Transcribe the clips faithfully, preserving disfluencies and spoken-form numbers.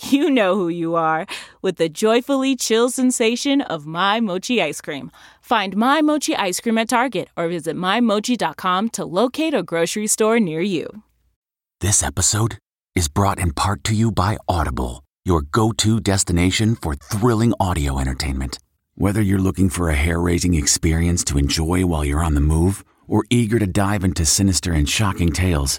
you know who you are, with the joyfully chill sensation of My Mochi ice cream. Find My Mochi ice cream at Target or visit my mochi dot com to locate a grocery store near you. This episode is brought in part to you by Audible, your go-to destination for thrilling audio entertainment. Whether you're looking for a hair-raising experience to enjoy while you're on the move or eager to dive into sinister and shocking tales,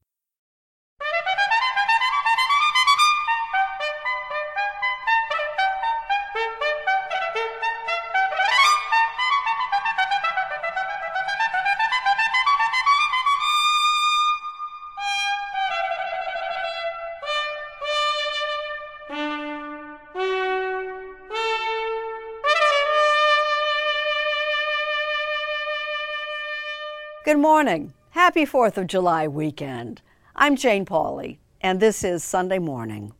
Good morning. Happy fourth of July weekend. I'm Jane Pauley, and this is Sunday Morning.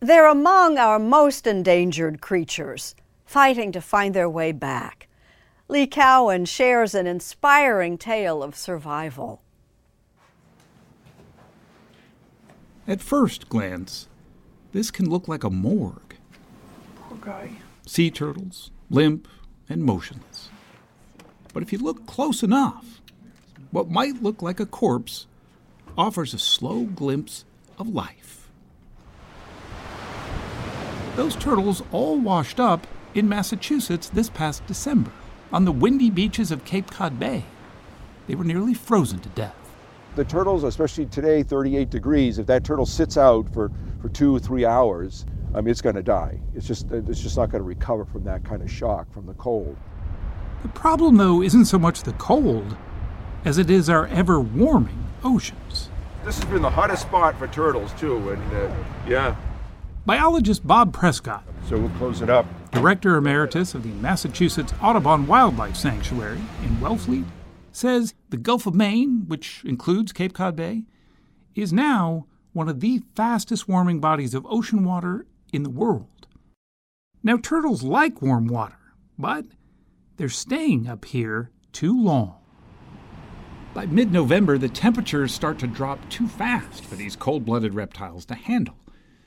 They're among our most endangered creatures, fighting to find their way back. Lee Cowan shares an inspiring tale of survival. At first glance, this can look like a morgue. Poor guy. Sea turtles, limp and motionless. But if you look close enough, what might look like a corpse offers a slow glimpse of life. Those turtles all washed up in Massachusetts this past December on the windy beaches of Cape Cod Bay. They were nearly frozen to death. The turtles, especially today, thirty-eight degrees, if that turtle sits out for, for two or three hours, I mean, it's going to die. It's just, it's just not going to recover from that kind of shock from the cold. The problem, though, isn't so much the cold as it is our ever-warming oceans. This has been the hottest spot for turtles, too, and, uh, yeah. Biologist Bob Prescott, so we'll close it up. Director Emeritus of the Massachusetts Audubon Wildlife Sanctuary in Wellfleet, says the Gulf of Maine, which includes Cape Cod Bay, is now one of the fastest warming bodies of ocean water in the world. Now, turtles like warm water, but they're staying up here too long. By mid-November, the temperatures start to drop too fast for these cold-blooded reptiles to handle.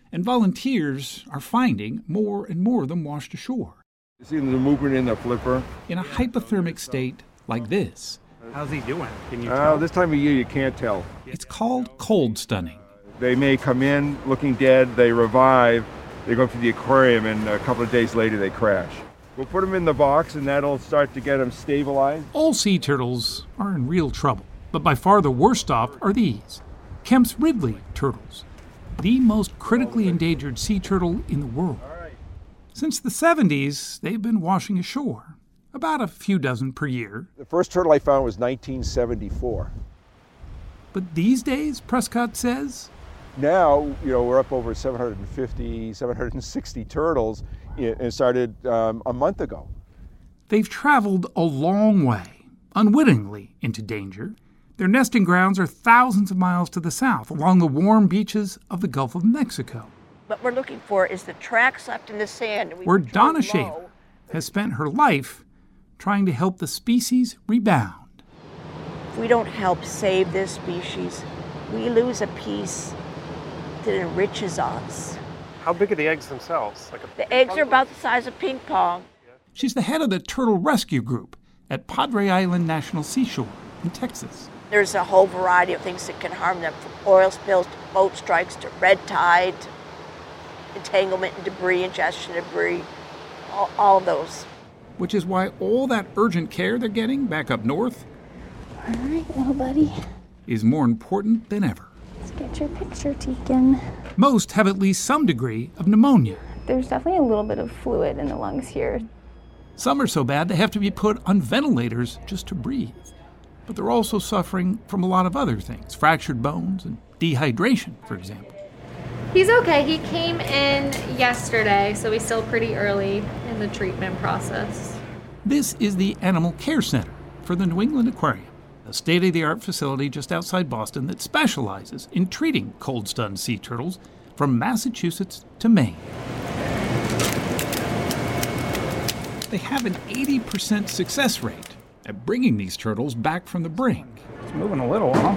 And volunteers are finding more and more of them washed ashore. You see the movement in the flipper? In a hypothermic state like this. How's he doing? Can you tell? Uh, this time of year, you can't tell. It's called cold stunning. They may come in looking dead, they revive, they go up to the aquarium, and a couple of days later they crash. We'll put them in the box, and that'll start to get them stabilized. All sea turtles are in real trouble, but by far the worst off are these, Kemp's Ridley turtles, the most critically endangered sea turtle in the world. Since the seventies, they've been washing ashore, about a few dozen per year. The first turtle I found was nineteen seventy-four. But these days, Prescott says? Now, you know, we're up over seven hundred fifty, seven hundred sixty turtles, and started um, a month ago. They've traveled a long way, unwittingly into danger. Their nesting grounds are thousands of miles to the south, along the warm beaches of the Gulf of Mexico. What we're looking for is the tracks left in the sand. Where Donna Shaver has spent her life trying to help the species rebound. If we don't help save this species, we lose a piece that enriches us. How big are the eggs themselves? Like a the eggs pong? Are about the size of ping pong. She's the head of the Turtle Rescue Group at Padre Island National Seashore in Texas. There's a whole variety of things that can harm them, from oil spills to boat strikes to red tide, to entanglement and debris, ingestion and debris, all, all those. Which is why all that urgent care they're getting back up north, all right, little buddy, is more important than ever. Let's get your picture taken. Most have at least some degree of pneumonia. There's definitely a little bit of fluid in the lungs here. Some are so bad they have to be put on ventilators just to breathe. But they're also suffering from a lot of other things, fractured bones and dehydration, for example. He's okay. He came in yesterday, so he's still pretty early in the treatment process. This is the Animal Care Center for the New England Aquarium, a state-of-the-art facility just outside Boston that specializes in treating cold stunned sea turtles from Massachusetts to Maine. They have an eighty percent success rate at bringing these turtles back from the brink. It's moving a little, huh?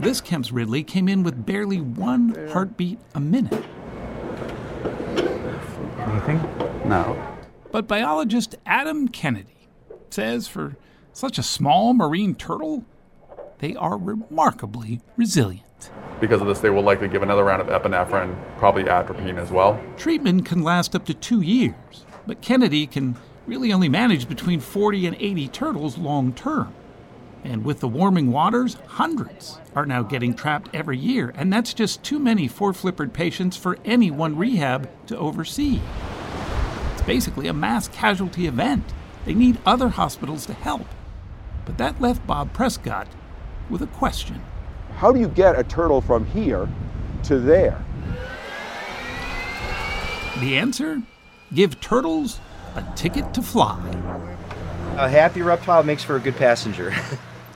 This Kemp's Ridley came in with barely one heartbeat a minute. Anything? No. But biologist Adam Kennedy says for such a small marine turtle, they are remarkably resilient. Because of this, they will likely give another round of epinephrine, probably atropine as well. Treatment can last up to two years, but Kennedy can really only manage between forty and eighty turtles long term. And with the warming waters, hundreds are now getting trapped every year, and that's just too many four-flippered patients for any one rehab to oversee. It's basically a mass casualty event. They need other hospitals to help. But that left Bob Prescott with a question. How do you get a turtle from here to there? The answer? Give turtles a ticket to fly. A happy reptile makes for a good passenger.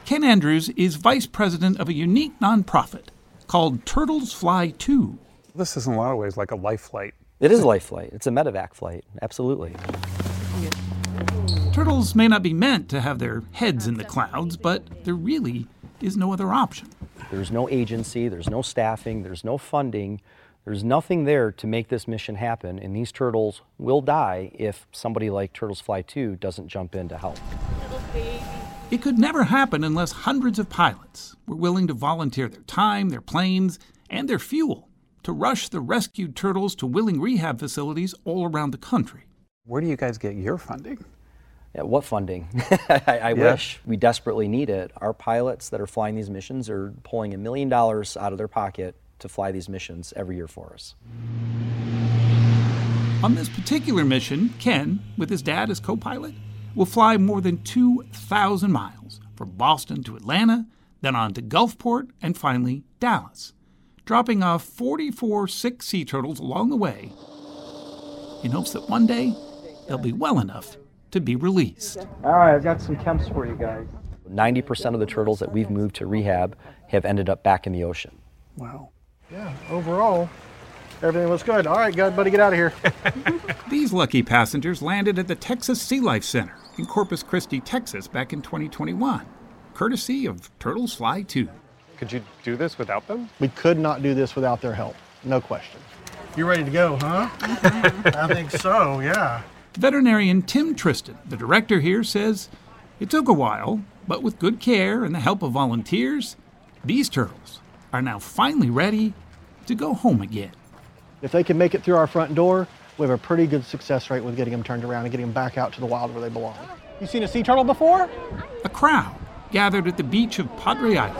Ken Andrews is vice president of a unique nonprofit called Turtles Fly two. This is in a lot of ways like a life flight. It is a life flight. It's a medevac flight, absolutely. Turtles may not be meant to have their heads in the clouds, but there really is no other option. There's no agency, there's no staffing, there's no funding. There's nothing there to make this mission happen, and these turtles will die if somebody like Turtles Fly two doesn't jump in to help. It could never happen unless hundreds of pilots were willing to volunteer their time, their planes, and their fuel to rush the rescued turtles to willing rehab facilities all around the country. Where do you guys get your funding? Yeah, what funding? I, I yeah. wish. We desperately need it. Our pilots that are flying these missions are pulling a million dollars out of their pocket to fly these missions every year for us. On this particular mission, Ken, with his dad as co-pilot, will fly more than two thousand miles from Boston to Atlanta, then on to Gulfport, and finally Dallas, dropping off forty-four sick sea turtles along the way in hopes that one day they'll be well enough to be released. All right, I've got some Kemp's for you guys. ninety percent of the turtles that we've moved to rehab have ended up back in the ocean. Wow. Yeah, overall, everything was good. All right, good, buddy, get out of here. These lucky passengers landed at the Texas Sea Life Center in Corpus Christi, Texas, back in twenty twenty-one, courtesy of Turtles Fly two. Could you do this without them? We could not do this without their help, no question. You ready to go, huh? I think so, yeah. Veterinarian Tim Tristan, the director here, says it took a while, but with good care and the help of volunteers, these turtles are now finally ready to go home again. If they can make it through our front door, we have a pretty good success rate with getting them turned around and getting them back out to the wild where they belong. You seen a sea turtle before? A crowd gathered at the beach of Padre Island.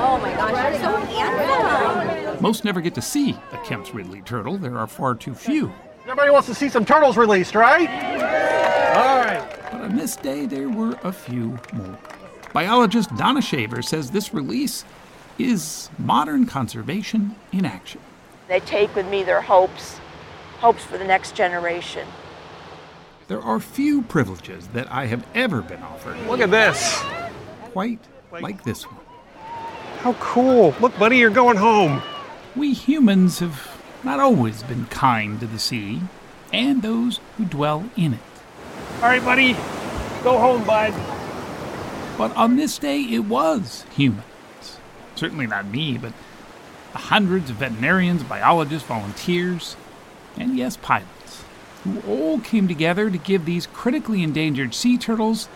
Oh my gosh, they're so handsome. Most never get to see a Kemp's Ridley turtle. There are far too few. Everybody wants to see some turtles released, right? Yeah. All right. But on this day, there were a few more. Biologist Donna Shaver says this release is modern conservation in action. They take with me their hopes, hopes for the next generation. There are few privileges that I have ever been offered. Look at this. Quite like this one. How cool. Look, buddy, you're going home. We humans have not always been kind to the sea and those who dwell in it. All right, buddy, go home, bud. But on this day, it was human. Certainly not me, but the hundreds of veterinarians, biologists, volunteers, and yes, pilots, who all came together to give these critically endangered sea turtles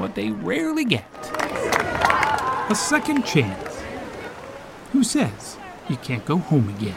what they rarely get, a second chance. Who says you can't go home again?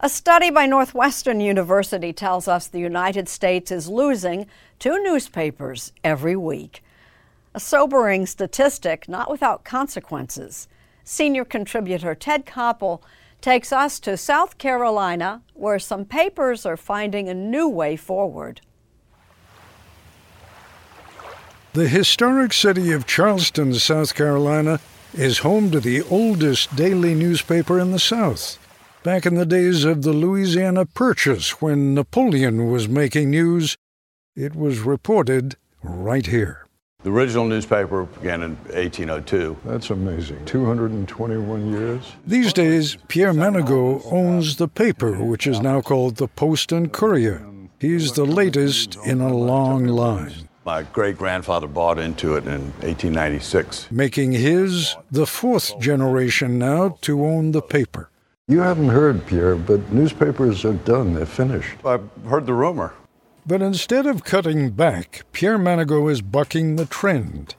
A study by Northwestern University tells us the United States is losing two newspapers every week. A sobering statistic, not without consequences. Senior contributor Ted Koppel takes us to South Carolina, where some papers are finding a new way forward. The historic city of Charleston, South Carolina, is home to the oldest daily newspaper in the South. Back in the days of the Louisiana Purchase, when Napoleon was making news, it was reported right here. The original newspaper began in eighteen oh two. That's amazing. two hundred twenty-one years. These days, Pierre Manigault owns the paper, which is now called the Post and Courier. He's the latest in a long line. My great-grandfather bought into it in eighteen ninety-six. Making his the fourth generation now to own the paper. You haven't heard, Pierre, but newspapers are done. They're finished. I've heard the rumor. But instead of cutting back, Pierre Manigault is bucking the trend,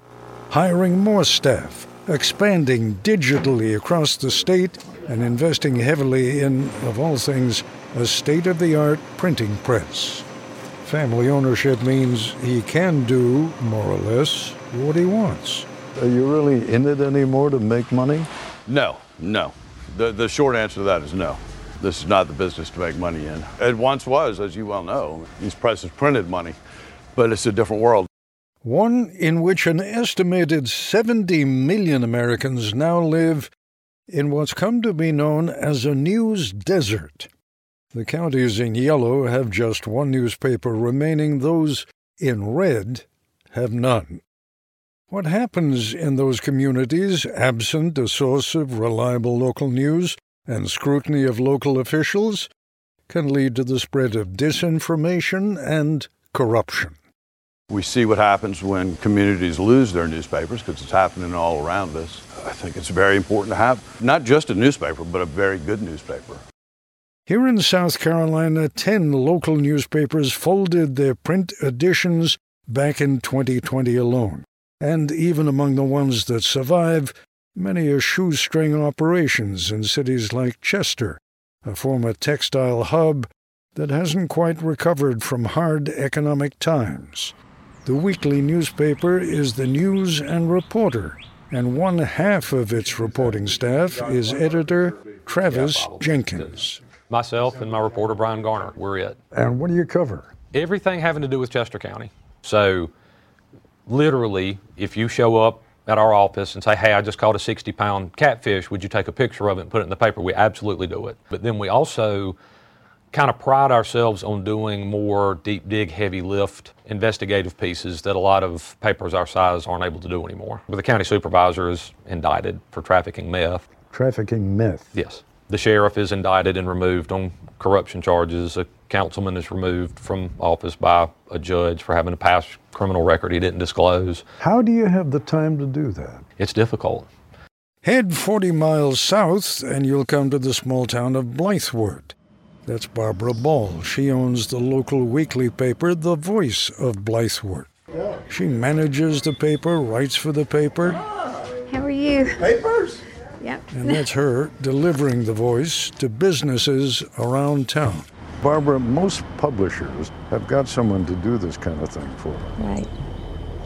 hiring more staff, expanding digitally across the state, and investing heavily in, of all things, a state-of-the-art printing press. Family ownership means he can do, more or less, what he wants. Are you really in it anymore to make money? No, no. The the short answer to that is no. This is not the business to make money in. It once was, as you well know. These presses printed money, but it's a different world. One in which an estimated seventy million Americans now live in what's come to be known as a news desert. The counties in yellow have just one newspaper remaining. Those in red have none. What happens in those communities, absent a source of reliable local news and scrutiny of local officials, can lead to the spread of disinformation and corruption. We see what happens when communities lose their newspapers, because it's happening all around us. I think it's very important to have not just a newspaper, but a very good newspaper. Here in South Carolina, ten local newspapers folded their print editions back in twenty twenty alone. And even among the ones that survive, many are shoestring operations in cities like Chester, a former textile hub that hasn't quite recovered from hard economic times. The weekly newspaper is the News and Reporter, and one half of its reporting staff is editor Travis Jenkins. Myself and my reporter Brian Garner, we're it. And what do you cover? Everything having to do with Chester County. So, literally, if you show up at our office and say, hey, I just caught a sixty-pound catfish, would you take a picture of it and put it in the paper? We absolutely do it. But then we also kind of pride ourselves on doing more deep dig, heavy lift, investigative pieces that a lot of papers our size aren't able to do anymore. But the county supervisor is indicted for trafficking meth. Trafficking meth? Yes. The sheriff is indicted and removed on corruption charges. A councilman is removed from office by a judge for having a past criminal record he didn't disclose. How do you have the time to do that? It's difficult. Head forty miles south and you'll come to the small town of Blythewood. That's Barbara Ball. She owns the local weekly paper, The Voice of Blythewood. She manages the paper, writes for the paper. How are you? Papers? Yep. And that's her delivering the voice to businesses around town. Barbara, most publishers have got someone to do this kind of thing for them. Right.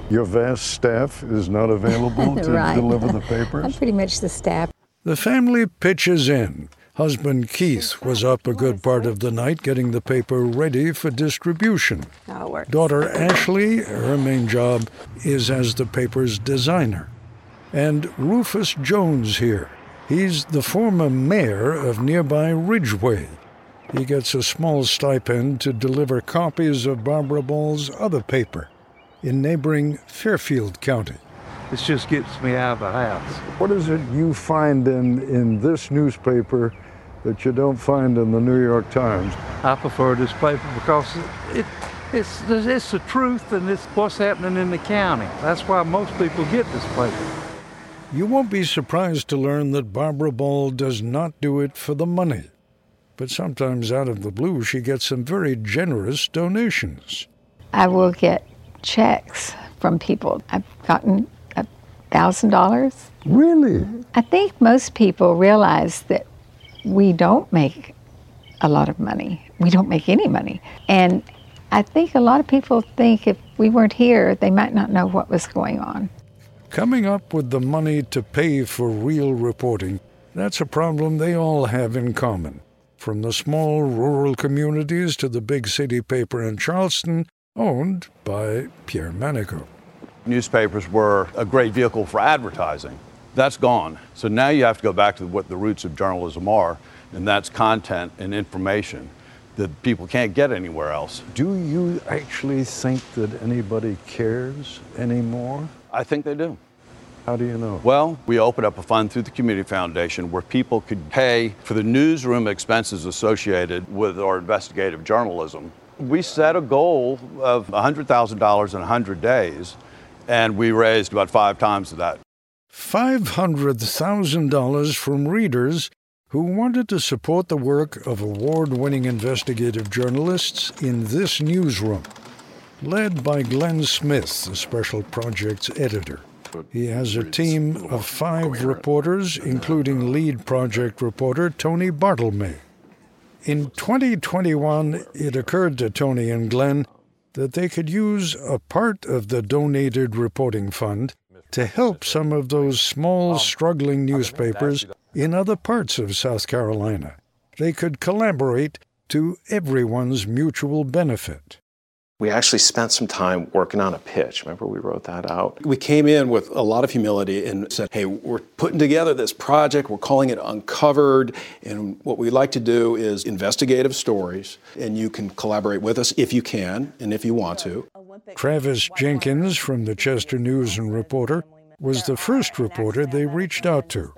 Your vast staff is not available to right. deliver the papers? I'm pretty much the staff. The family pitches in. Husband Keith was up a good part of the night getting the paper ready for distribution. That'll work. Daughter Ashley, her main job is as the paper's designer. And Rufus Jones here, He's the former mayor of nearby Ridgeway. He gets a small stipend to deliver copies of Barbara Ball's other paper in neighboring Fairfield County. It just gets me out of the house. What is it you find in, in this newspaper that you don't find in the New York Times? I prefer this paper because it, it's, it's the truth and it's what's happening in the county. That's why most people get this paper. You won't be surprised to learn that Barbara Ball does not do it for the money. But sometimes out of the blue, she gets some very generous donations. I will get checks from people. I've gotten a thousand dollars. Really? I think most people realize that we don't make a lot of money. We don't make any money. And I think a lot of people think if we weren't here, they might not know what was going on. Coming up with the money to pay for real reporting, that's a problem they all have in common. From the small rural communities to the big city paper in Charleston, owned by Pierre Manigault. Newspapers were a great vehicle for advertising. That's gone. So now you have to go back to what the roots of journalism are, and that's content and information that people can't get anywhere else. Do you actually think that anybody cares anymore? I think they do. How do you know? Well, we opened up a fund through the Community Foundation where people could pay for the newsroom expenses associated with our investigative journalism. We set a goal of one hundred thousand dollars in one hundred days, and we raised about five times that. five hundred thousand dollars from readers who wanted to support the work of award-winning investigative journalists in this newsroom, led by Glenn Smith, the special projects editor. He has a team of five reporters, including lead project reporter Tony Bartlemay. In twenty twenty-one, it occurred to Tony and Glenn that they could use a part of the donated reporting fund to help some of those small, struggling newspapers in other parts of South Carolina. They could collaborate to everyone's mutual benefit. We actually spent some time working on a pitch. Remember, we wrote that out. We came in with a lot of humility and said, hey, we're putting together this project. We're calling it Uncovered. And what we like to do is investigative stories. And you can collaborate with us if you can and if you want to. Travis Jenkins from the Chester News and Reporter was the first reporter they reached out to.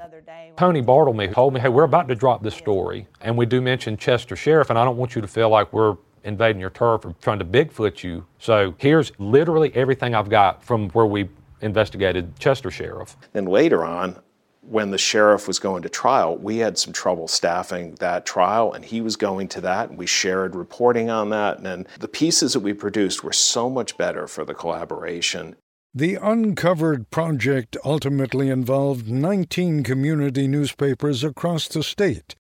Tony Bartlemay told me, hey, we're about to drop this story. And we do mention Chester Sheriff, and I don't want you to feel like we're invading your turf or trying to Bigfoot you. So here's literally everything I've got from where we investigated Chester Sheriff. And later on, when the sheriff was going to trial, we had some trouble staffing that trial, and he was going to that, and we shared reporting on that. And then the pieces that we produced were so much better for the collaboration. The Uncovered project ultimately involved nineteen community newspapers across the state.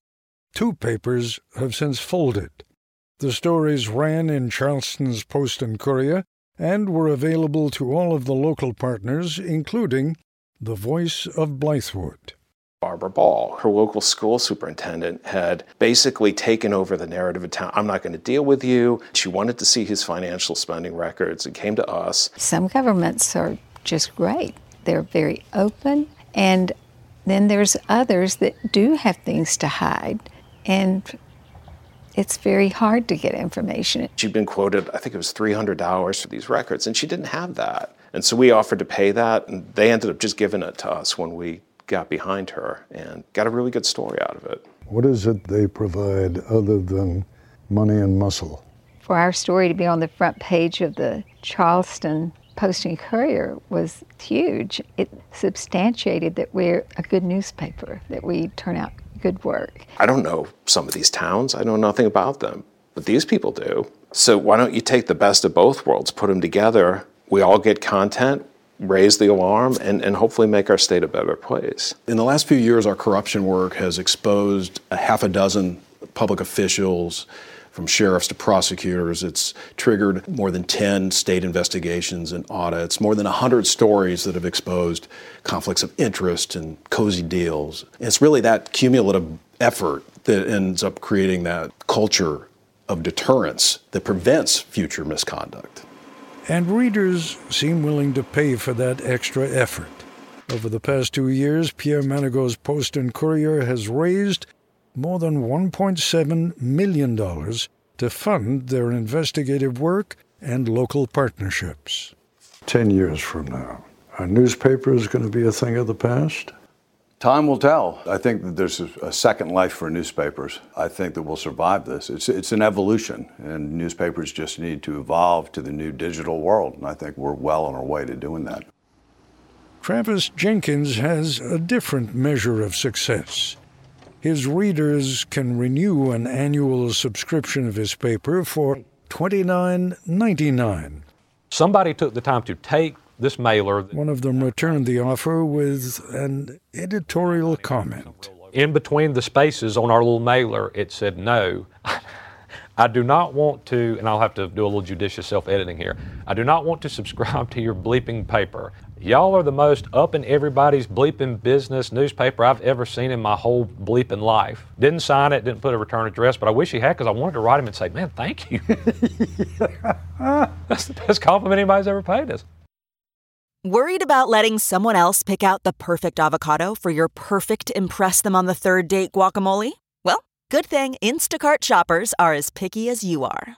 Two papers have since folded. The stories ran in Charleston's Post and Courier and were available to all of the local partners, including the Voice of Blythewood. Barbara Ball, her local school superintendent, had basically taken over the narrative of town. I'm not going to deal with you. She wanted to see his financial spending records and came to us. Some governments are just great. They're very open. And then there's others that do have things to hide. And it's very hard to get information. She'd been quoted, I think it was three hundred dollars for these records, and she didn't have that. And so we offered to pay that, and they ended up just giving it to us when we got behind her and got a really good story out of it. What is it they provide other than money and muscle? For our story to be on the front page of the Charleston Post and Courier was huge. It substantiated that we're a good newspaper, that we turn out good work. I don't know some of these towns. I know nothing about them, but these people do. So why don't you take the best of both worlds, put them together, we all get content, raise the alarm, and, and hopefully make our state a better place. In the last few years, our corruption work has exposed a half a dozen public officials, from sheriffs to prosecutors. It's triggered more than ten state investigations and audits, more than one hundred stories that have exposed conflicts of interest and cozy deals. It's really that cumulative effort that ends up creating that culture of deterrence that prevents future misconduct. And readers seem willing to pay for that extra effort. Over the past two years, Pierre Manigault's Post and Courier has raised more than one point seven million dollars to fund their investigative work and local partnerships. Ten years from now, a newspaper is going to be a thing of the past? Time will tell. I think that there's a second life for newspapers. I think that we'll survive this. It's it's an evolution, and newspapers just need to evolve to the new digital world, and I think we're well on our way to doing that. Travis Jenkins has a different measure of success. His readers can renew an annual subscription of his paper for twenty-nine ninety-nine. Somebody took the time to take this mailer. One of them returned the offer with an editorial comment. In between the spaces on our little mailer, it said, no, I do not want to, and I'll have to do a little judicious self-editing here, I do not want to subscribe to your bleeping paper. Y'all are the most up in everybody's bleeping business newspaper I've ever seen in my whole bleeping life. Didn't sign it, didn't put a return address, but I wish he had because I wanted to write him and say, man, thank you. That's the best compliment anybody's ever paid us. Worried about letting someone else pick out the perfect avocado for your perfect impress-them-on-the-third-date guacamole? Well, good thing Instacart shoppers are as picky as you are.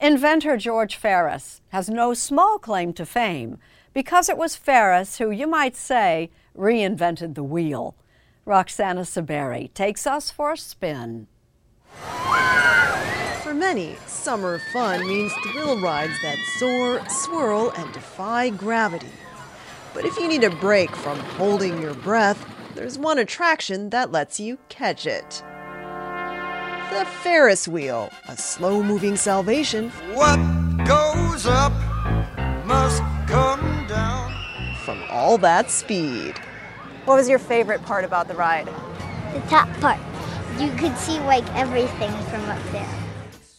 Inventor George Ferris has no small claim to fame because it was Ferris who, you might say, reinvented the wheel. Roxana Saberi takes us for a spin. For many, summer fun means thrill rides that soar, swirl, and defy gravity. But if you need a break from holding your breath, there's one attraction that lets you catch it. The Ferris wheel, a slow-moving salvation. What goes up must come down. From all that speed. What was your favorite part about the ride? The top part. You could see like everything from up there.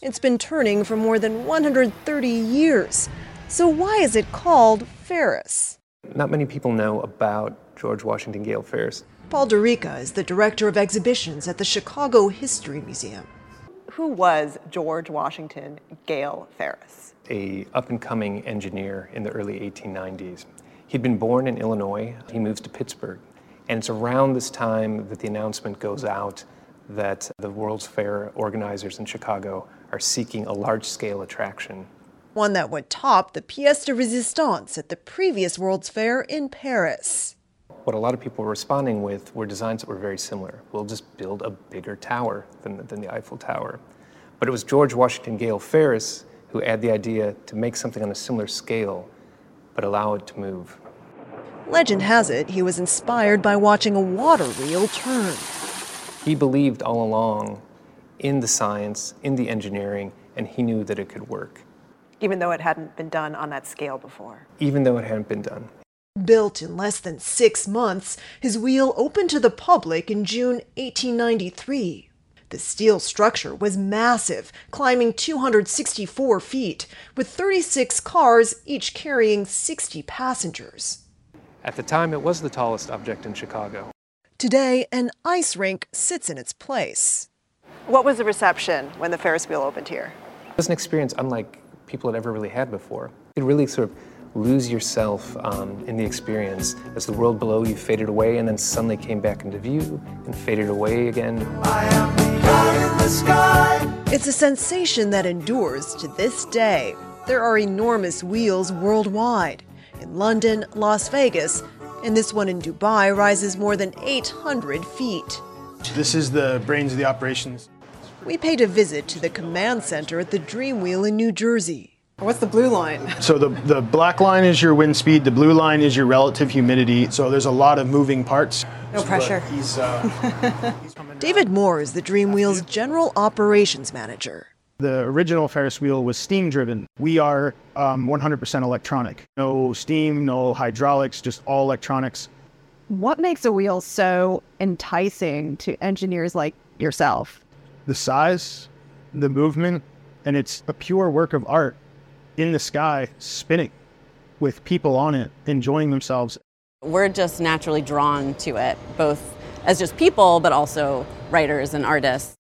It's been turning for more than one hundred thirty years. So why is it called Ferris? Not many people know about George Washington Gale Ferris. Paul DeRica is the director of exhibitions at the Chicago History Museum. Who was George Washington Gale Ferris? A up-and-coming engineer in the early eighteen nineties. He'd been born in Illinois. He moves to Pittsburgh. And it's around this time that the announcement goes out that the World's Fair organizers in Chicago are seeking a large-scale attraction. One that would top the pièce de résistance at the previous World's Fair in Paris. What a lot of people were responding with were designs that were very similar. We'll just build a bigger tower than, than the Eiffel Tower. But it was George Washington Gale Ferris who had the idea to make something on a similar scale, but allow it to move. Legend has it he was inspired by watching a water wheel turn. He believed all along in the science, in the engineering, and he knew that it could work. Even though it hadn't been done on that scale before? Even though it hadn't been done. Built in less than six months, his wheel opened to the public in June eighteen ninety-three. The steel structure was massive, climbing two hundred sixty-four feet, with thirty-six cars, each carrying sixty passengers. At the time, it was the tallest object in Chicago. Today, an ice rink sits in its place. What was the reception when the Ferris wheel opened here? It was an experience unlike people had ever really had before. You could really sort of lose yourself um, in the experience as the world below you faded away and then suddenly came back into view and faded away again. I am the eye in the sky. It's a sensation that endures to this day. There are enormous wheels worldwide. In London, Las Vegas, and this one in Dubai rises more than eight hundred feet. This is the brains of the operations. We paid a visit to the command center at the Dreamwheel in New Jersey. What's the blue line? So the, the black line is your wind speed, the blue line is your relative humidity, so there's a lot of moving parts. No pressure. He's, uh, he's David Moore is the Dreamwheel's general operations manager. The original Ferris wheel was steam-driven. We are um, one hundred percent electronic. No steam, no hydraulics, just all electronics. What makes a wheel so enticing to engineers like yourself? The size, the movement, and it's a pure work of art in the sky, spinning with people on it, enjoying themselves. We're just naturally drawn to it, both as just people, but also writers and artists.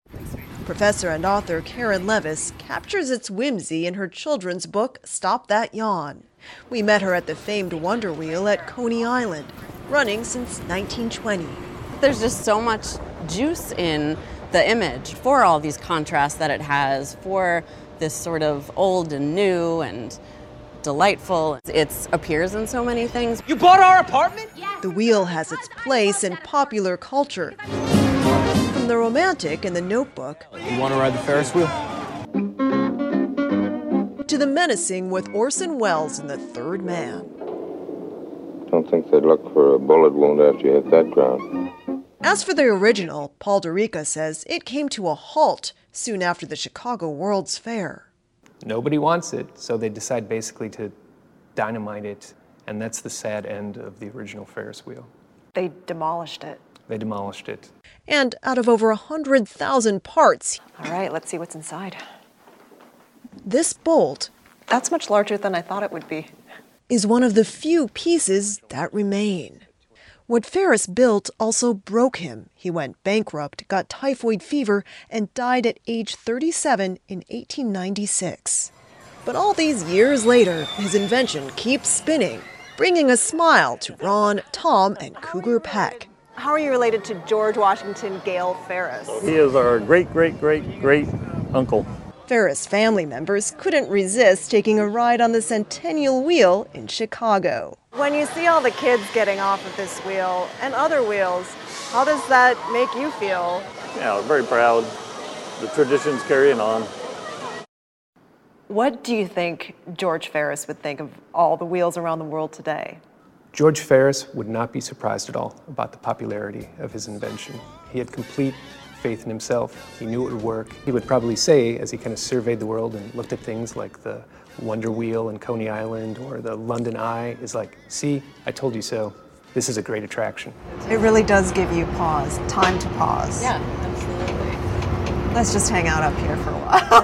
Professor and author Karen Levis captures its whimsy in her children's book, Stop That Yawn. We met her at the famed Wonder Wheel at Coney Island, running since nineteen twenty. There's just so much juice in the image for all these contrasts that it has, for this sort of old and new and delightful. It appears in so many things. You bought our apartment? Yes. The wheel has its place in popular culture. The Romantic and The Notebook. You want to ride the Ferris wheel? To the menacing with Orson Welles in The Third Man. Don't think they'd look for a bullet wound after you hit that ground. As for the original, Paul DeRica says it came to a halt soon after the Chicago World's Fair. Nobody wants it, so they decide basically to dynamite it, and that's the sad end of the original Ferris wheel. They demolished it. They demolished it. And out of over one hundred thousand parts... All right, let's see what's inside. This bolt... That's much larger than I thought it would be. ...is one of the few pieces that remain. What Ferris built also broke him. He went bankrupt, got typhoid fever, and died at age thirty-seven in eighteen ninety-six. But all these years later, his invention keeps spinning, bringing a smile to Ron, Tom, and Cougar Peck. How are you related to George Washington Gale Ferris? He is our great-great-great-great-uncle. Ferris family members couldn't resist taking a ride on the Centennial Wheel in Chicago. When you see all the kids getting off of this wheel and other wheels, how does that make you feel? Yeah, we're very proud. The tradition's carrying on. What do you think George Ferris would think of all the wheels around the world today? George Ferris would not be surprised at all about the popularity of his invention. He had complete faith in himself. He knew it would work. He would probably say, as he kind of surveyed the world and looked at things like the Wonder Wheel in Coney Island or the London Eye, is like, see, I told you so. This is a great attraction. It really does give you pause, time to pause. Yeah, absolutely. Let's just hang out up here for a while.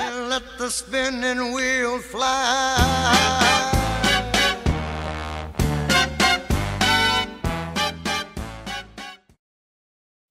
And let the spinning wheel fly.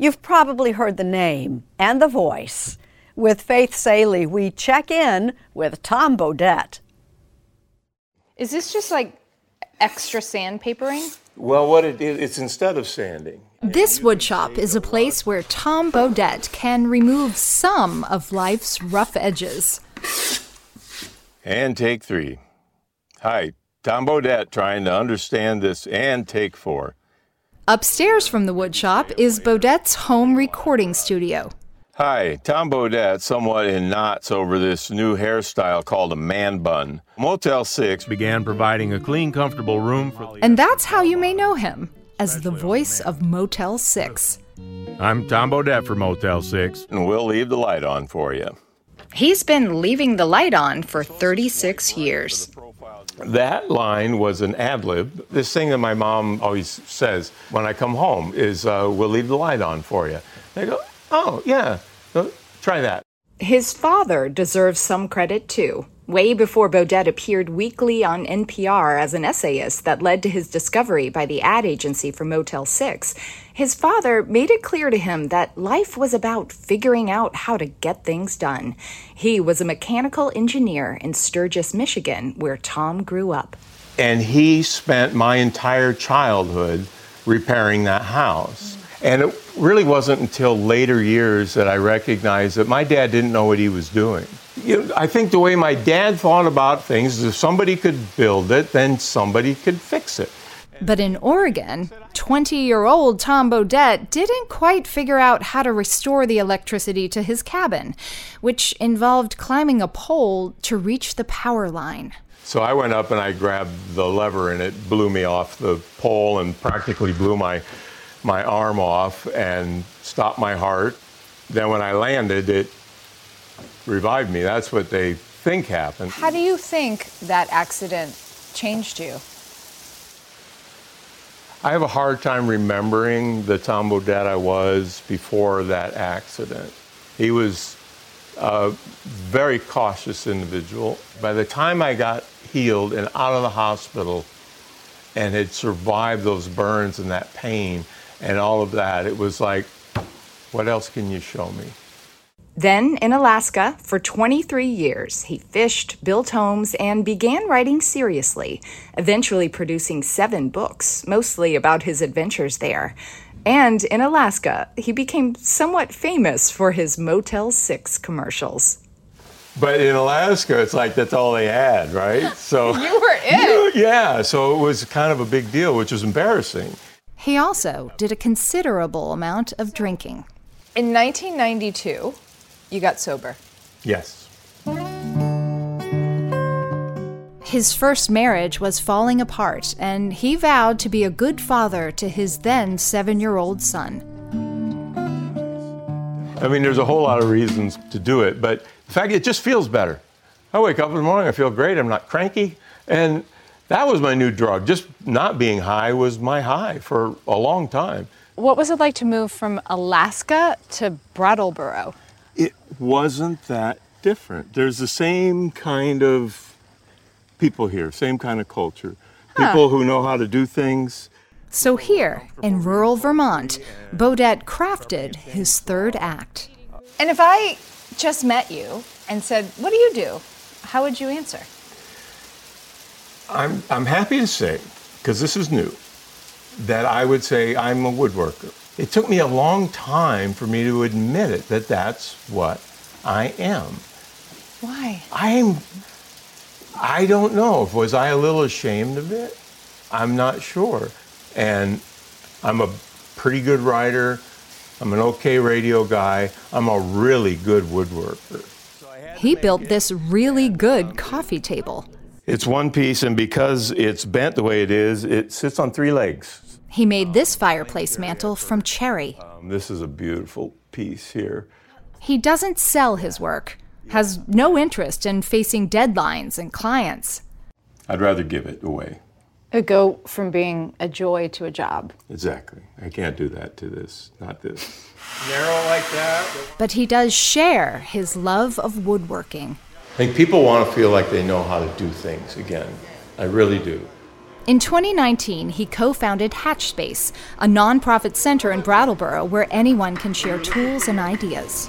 You've probably heard the name and the voice. With Faith Saley, we check in with Tom Bodett. Is this just like extra sandpapering? Well, what it is, it's instead of sanding. This woodshop is a place where Tom Bodett can remove some of life's rough edges. And take three. Hi, Tom Bodett trying to understand this and take four. Upstairs from the woodshop is Bodett's home recording studio. Hi, Tom Bodett, somewhat in knots over this new hairstyle called a man bun. Motel six began providing a clean, comfortable room for... And that's how you may know him, as the voice of Motel six. I'm Tom Bodett for Motel six. And we'll leave the light on for you. He's been leaving the light on for thirty-six years. That line was an ad-lib. This thing that my mom always says when I come home is, uh, we'll leave the light on for you. They go, oh, yeah, try that. His father deserves some credit, too. Way before Bodett appeared weekly on N P R as an essayist that led to his discovery by the ad agency for Motel six, his father made it clear to him that life was about figuring out how to get things done. He was a mechanical engineer in Sturgis, Michigan, where Tom grew up. And he spent my entire childhood repairing that house. And it really wasn't until later years that I recognized that my dad didn't know what he was doing. You know, I think the way my dad thought about things is if somebody could build it, then somebody could fix it. But in Oregon, twenty-year-old Tom Bodett didn't quite figure out how to restore the electricity to his cabin, which involved climbing a pole to reach the power line. So I went up and I grabbed the lever and it blew me off the pole and practically blew my, my arm off and stopped my heart. Then when I landed, it revived me. That's what they think happened. How do you think that accident changed you? I have a hard time remembering the Tom Bodett I was before that accident. He was a very cautious individual. By the time I got healed and out of the hospital and had survived those burns and that pain and all of that, it was like, what else can you show me? Then, in Alaska, for twenty-three years, he fished, built homes, and began writing seriously, eventually producing seven books, mostly about his adventures there. And in Alaska, he became somewhat famous for his Motel six commercials. But in Alaska, it's like that's all they had, right? So you were it! Yeah, so it was kind of a big deal, which was embarrassing. He also did a considerable amount of drinking. In nineteen ninety-two... you got sober. Yes. His first marriage was falling apart, and he vowed to be a good father to his then seven-year-old son. I mean, there's a whole lot of reasons to do it, but in fact, it just feels better. I wake up in the morning, I feel great, I'm not cranky, and that was my new drug. Just not being high was my high for a long time. What was it like to move from Alaska to Brattleboro? It wasn't that different. There's the same kind of people here, same kind of culture. Huh. People who know how to do things. So here, in rural Vermont, Bodett crafted his third act. And if I just met you and said, what do you do? How would you answer? I'm, I'm happy to say, because this is new, that I would say I'm a woodworker. It took me a long time for me to admit it, that that's what I am. Why? I'm, I don't know. Was I a little ashamed of it? I'm not sure. And I'm a pretty good writer. I'm an okay radio guy. I'm a really good woodworker. He built this really good coffee table. It's one piece, and because it's bent the way it is, it sits on three legs. He made this fireplace mantle from cherry. Um, this is a beautiful piece here. He doesn't sell his work, has no interest in facing deadlines and clients. I'd rather give it away. It'd go from being a joy to a job. Exactly. I can't do that to this, not this. Narrow like that. But he does share his love of woodworking. I think people want to feel like they know how to do things again. I really do. In twenty nineteen, he co-founded Hatchspace, a nonprofit center in Brattleboro where anyone can share tools and ideas.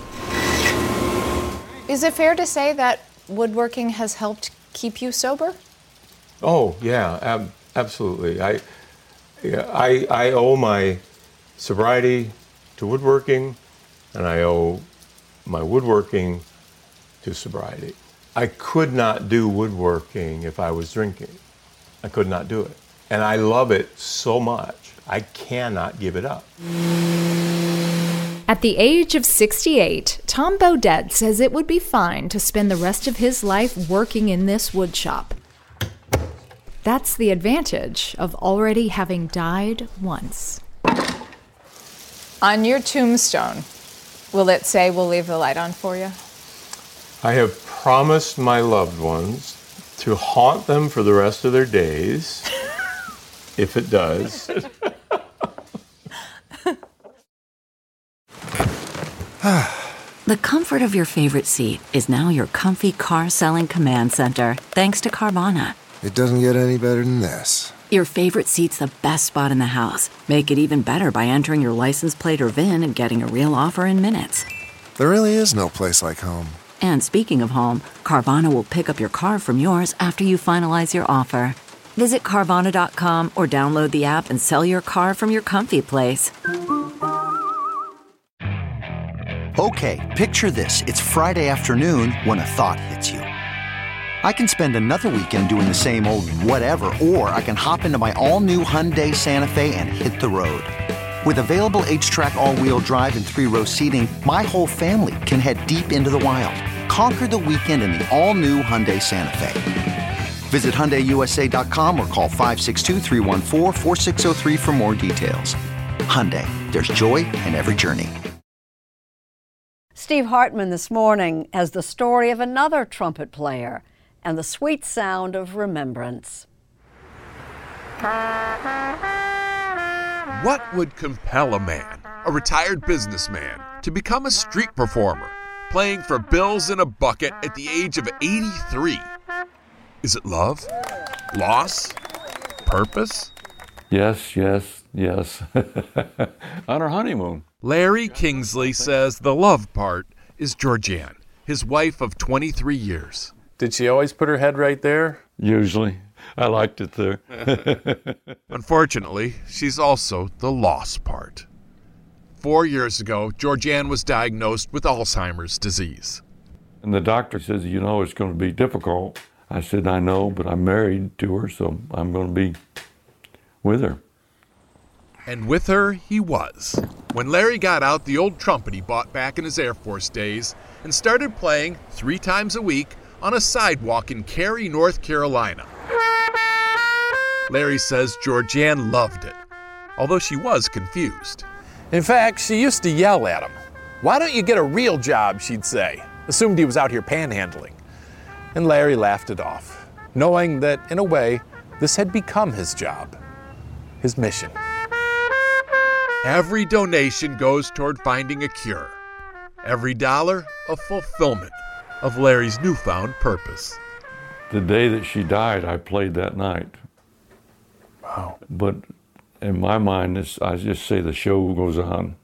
Is it fair to say that woodworking has helped keep you sober? Oh, yeah, ab- absolutely. I yeah, I, I owe my sobriety to woodworking, and I owe my woodworking to sobriety. I could not do woodworking if I was drinking. I could not do it. And I love it so much, I cannot give it up. At the age of sixty-eight, Tom Bodett says it would be fine to spend the rest of his life working in this woodshop. That's the advantage of already having died once. On your tombstone, will it say, "We'll leave the light on for you"? I have promised my loved ones to haunt them for the rest of their days, if it does. The comfort of your favorite seat is now your comfy car selling command center, thanks to Carvana. It doesn't get any better than this. Your favorite seat's the best spot in the house. Make it even better by entering your license plate or V I N and getting a real offer in minutes. There really is no place like home. And speaking of home, Carvana will pick up your car from yours after you finalize your offer. Visit Carvana dot com or download the app and sell your car from your comfy place. Okay, picture this. It's Friday afternoon when a thought hits you. I can spend another weekend doing the same old whatever, or I can hop into my all-new Hyundai Santa Fe and hit the road. With available H Track all-wheel drive and three-row seating, my whole family can head deep into the wild. Conquer the weekend in the all-new Hyundai Santa Fe. Visit Hyundai U S A dot com or call five six two, three one four, four six zero three for more details. Hyundai, there's joy in every journey. Steve Hartman this morning has the story of another trumpet player and the sweet sound of remembrance. What would compel a man, a retired businessman, to become a street performer, playing for bills in a bucket at the age of eighty-three? Is it love? Loss? Purpose? Yes, yes, yes. On our honeymoon. Larry Kingsley says the love part is Georgianne, his wife of twenty-three years. Did she always put her head right there? Usually. I liked it there. Unfortunately, she's also the loss part. Four years ago, Georgianne was diagnosed with Alzheimer's disease. And the doctor says, you know, it's going to be difficult. I said, I know, but I'm married to her, so I'm going to be with her. And with her, he was. When Larry got out the old trumpet he bought back in his Air Force days and started playing three times a week on a sidewalk in Cary, North Carolina. Larry says Georgianne loved it, although she was confused. In fact, she used to yell at him. "Why don't you get a real job?" she'd say. Assumed he was out here panhandling. And Larry laughed it off, knowing that, in a way, this had become his job, his mission. Every donation goes toward finding a cure. Every dollar, a fulfillment of Larry's newfound purpose. The day that she died, I played that night. Wow. But in my mind, it's, I just say the show goes on.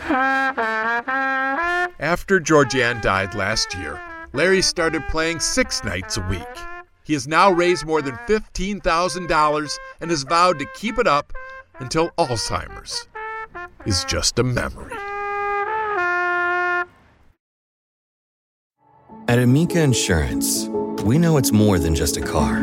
After Georgianne died last year, Larry started playing six nights a week. He has now raised more than fifteen thousand dollars and has vowed to keep it up until Alzheimer's is just a memory. At Amica Insurance, we know it's more than just a car.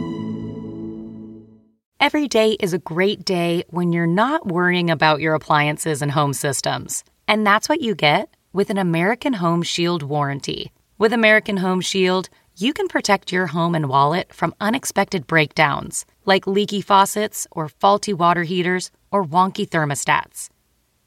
Every day is a great day when you're not worrying about your appliances and home systems. And that's what you get with an American Home Shield warranty. With American Home Shield, you can protect your home and wallet from unexpected breakdowns, like leaky faucets or faulty water heaters or wonky thermostats.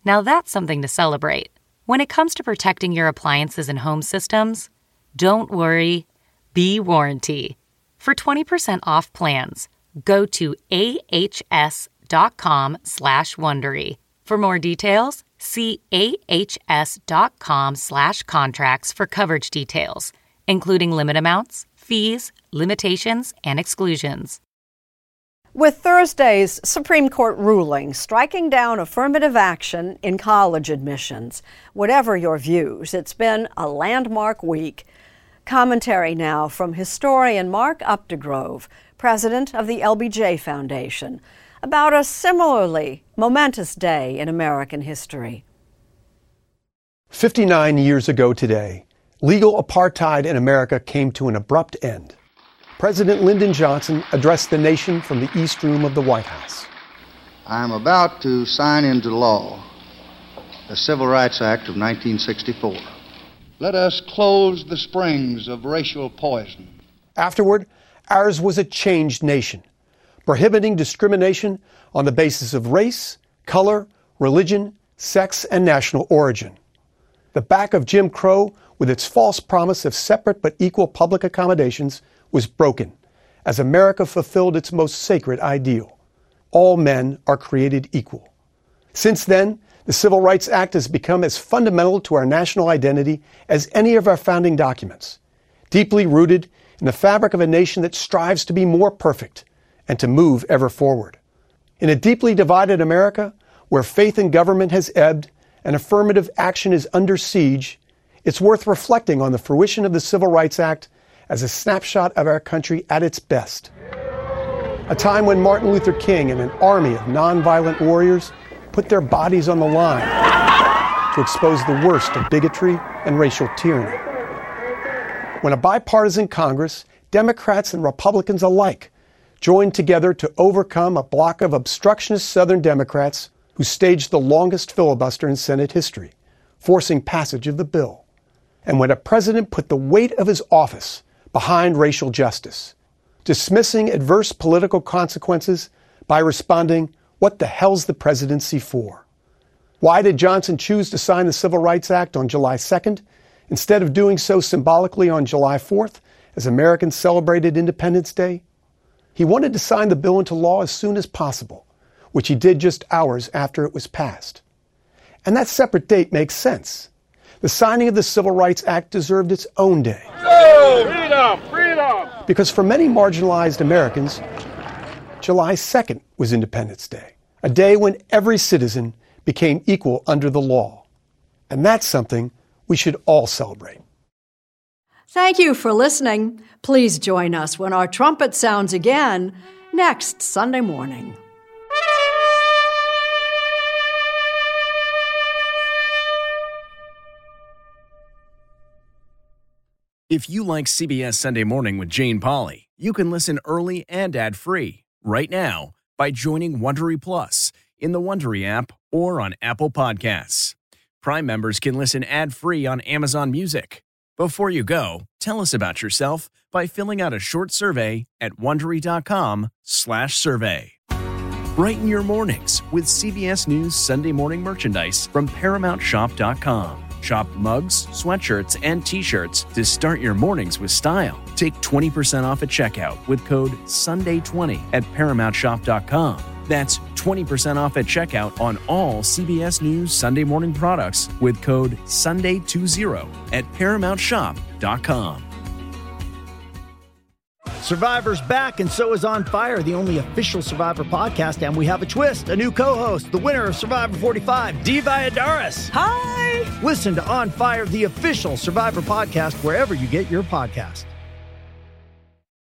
Now that's something to celebrate. When it comes to protecting your appliances and home systems, don't worry, be warranty. For twenty percent off plans, go to ahs dot com slash Wondery. For more details, See ahs.com slash contracts for coverage details, including limit amounts, fees, limitations, and exclusions. With Thursday's Supreme Court ruling striking down affirmative action in college admissions, whatever your views, it's been a landmark week. Commentary now from historian Mark Updegrove, president of the L B J Foundation, about a similarly momentous day in American history. fifty-nine years ago today, legal apartheid in America came to an abrupt end. President Lyndon Johnson addressed the nation from the East Room of the White House. I am about to sign into law the Civil Rights Act of nineteen sixty-four. Let us close the springs of racial poison. Afterward, ours was a changed nation, prohibiting discrimination on the basis of race, color, religion, sex, and national origin. The back of Jim Crow, with its false promise of separate but equal public accommodations, was broken as America fulfilled its most sacred ideal. All men are created equal. Since then, the Civil Rights Act has become as fundamental to our national identity as any of our founding documents, deeply rooted in the fabric of a nation that strives to be more perfect and to move ever forward. In a deeply divided America, where faith in government has ebbed and affirmative action is under siege, it's worth reflecting on the fruition of the Civil Rights Act as a snapshot of our country at its best. A time when Martin Luther King and an army of nonviolent warriors put their bodies on the line to expose the worst of bigotry and racial tyranny. When a bipartisan Congress, Democrats and Republicans alike, joined together to overcome a block of obstructionist Southern Democrats who staged the longest filibuster in Senate history, forcing passage of the bill. And when a president put the weight of his office behind racial justice, dismissing adverse political consequences by responding, "What the hell's the presidency for?" Why did Johnson choose to sign the Civil Rights Act on July second instead of doing so symbolically on July fourth as Americans celebrated Independence Day? He wanted to sign the bill into law as soon as possible, which he did just hours after it was passed. And that separate date makes sense. The signing of the Civil Rights Act deserved its own day. Freedom! Freedom! Because for many marginalized Americans, July second was Independence Day, a day when every citizen became equal under the law. And that's something we should all celebrate. Thank you for listening. Please join us when our trumpet sounds again next Sunday morning. If you like C B S Sunday Morning with Jane Pauley, you can listen early and ad-free right now by joining Wondery Plus in the Wondery app or on Apple Podcasts. Prime members can listen ad-free on Amazon Music. Before you go, tell us about yourself by filling out a short survey at Wondery.com slash survey. Brighten your mornings with C B S News Sunday Morning merchandise from Paramount Shop dot com. Shop mugs, sweatshirts, and t-shirts to start your mornings with style. Take twenty percent off at checkout with code Sunday twenty at Paramount Shop dot com. That's twenty percent off at checkout on all C B S News Sunday Morning products with code Sunday twenty at Paramount Shop dot com. Survivor's back, and so is On Fire, the only official Survivor podcast, and we have a twist, a new co-host, the winner of Survivor forty-five, Dee Valladares. Hi! Listen to On Fire, the official Survivor podcast, wherever you get your podcasts.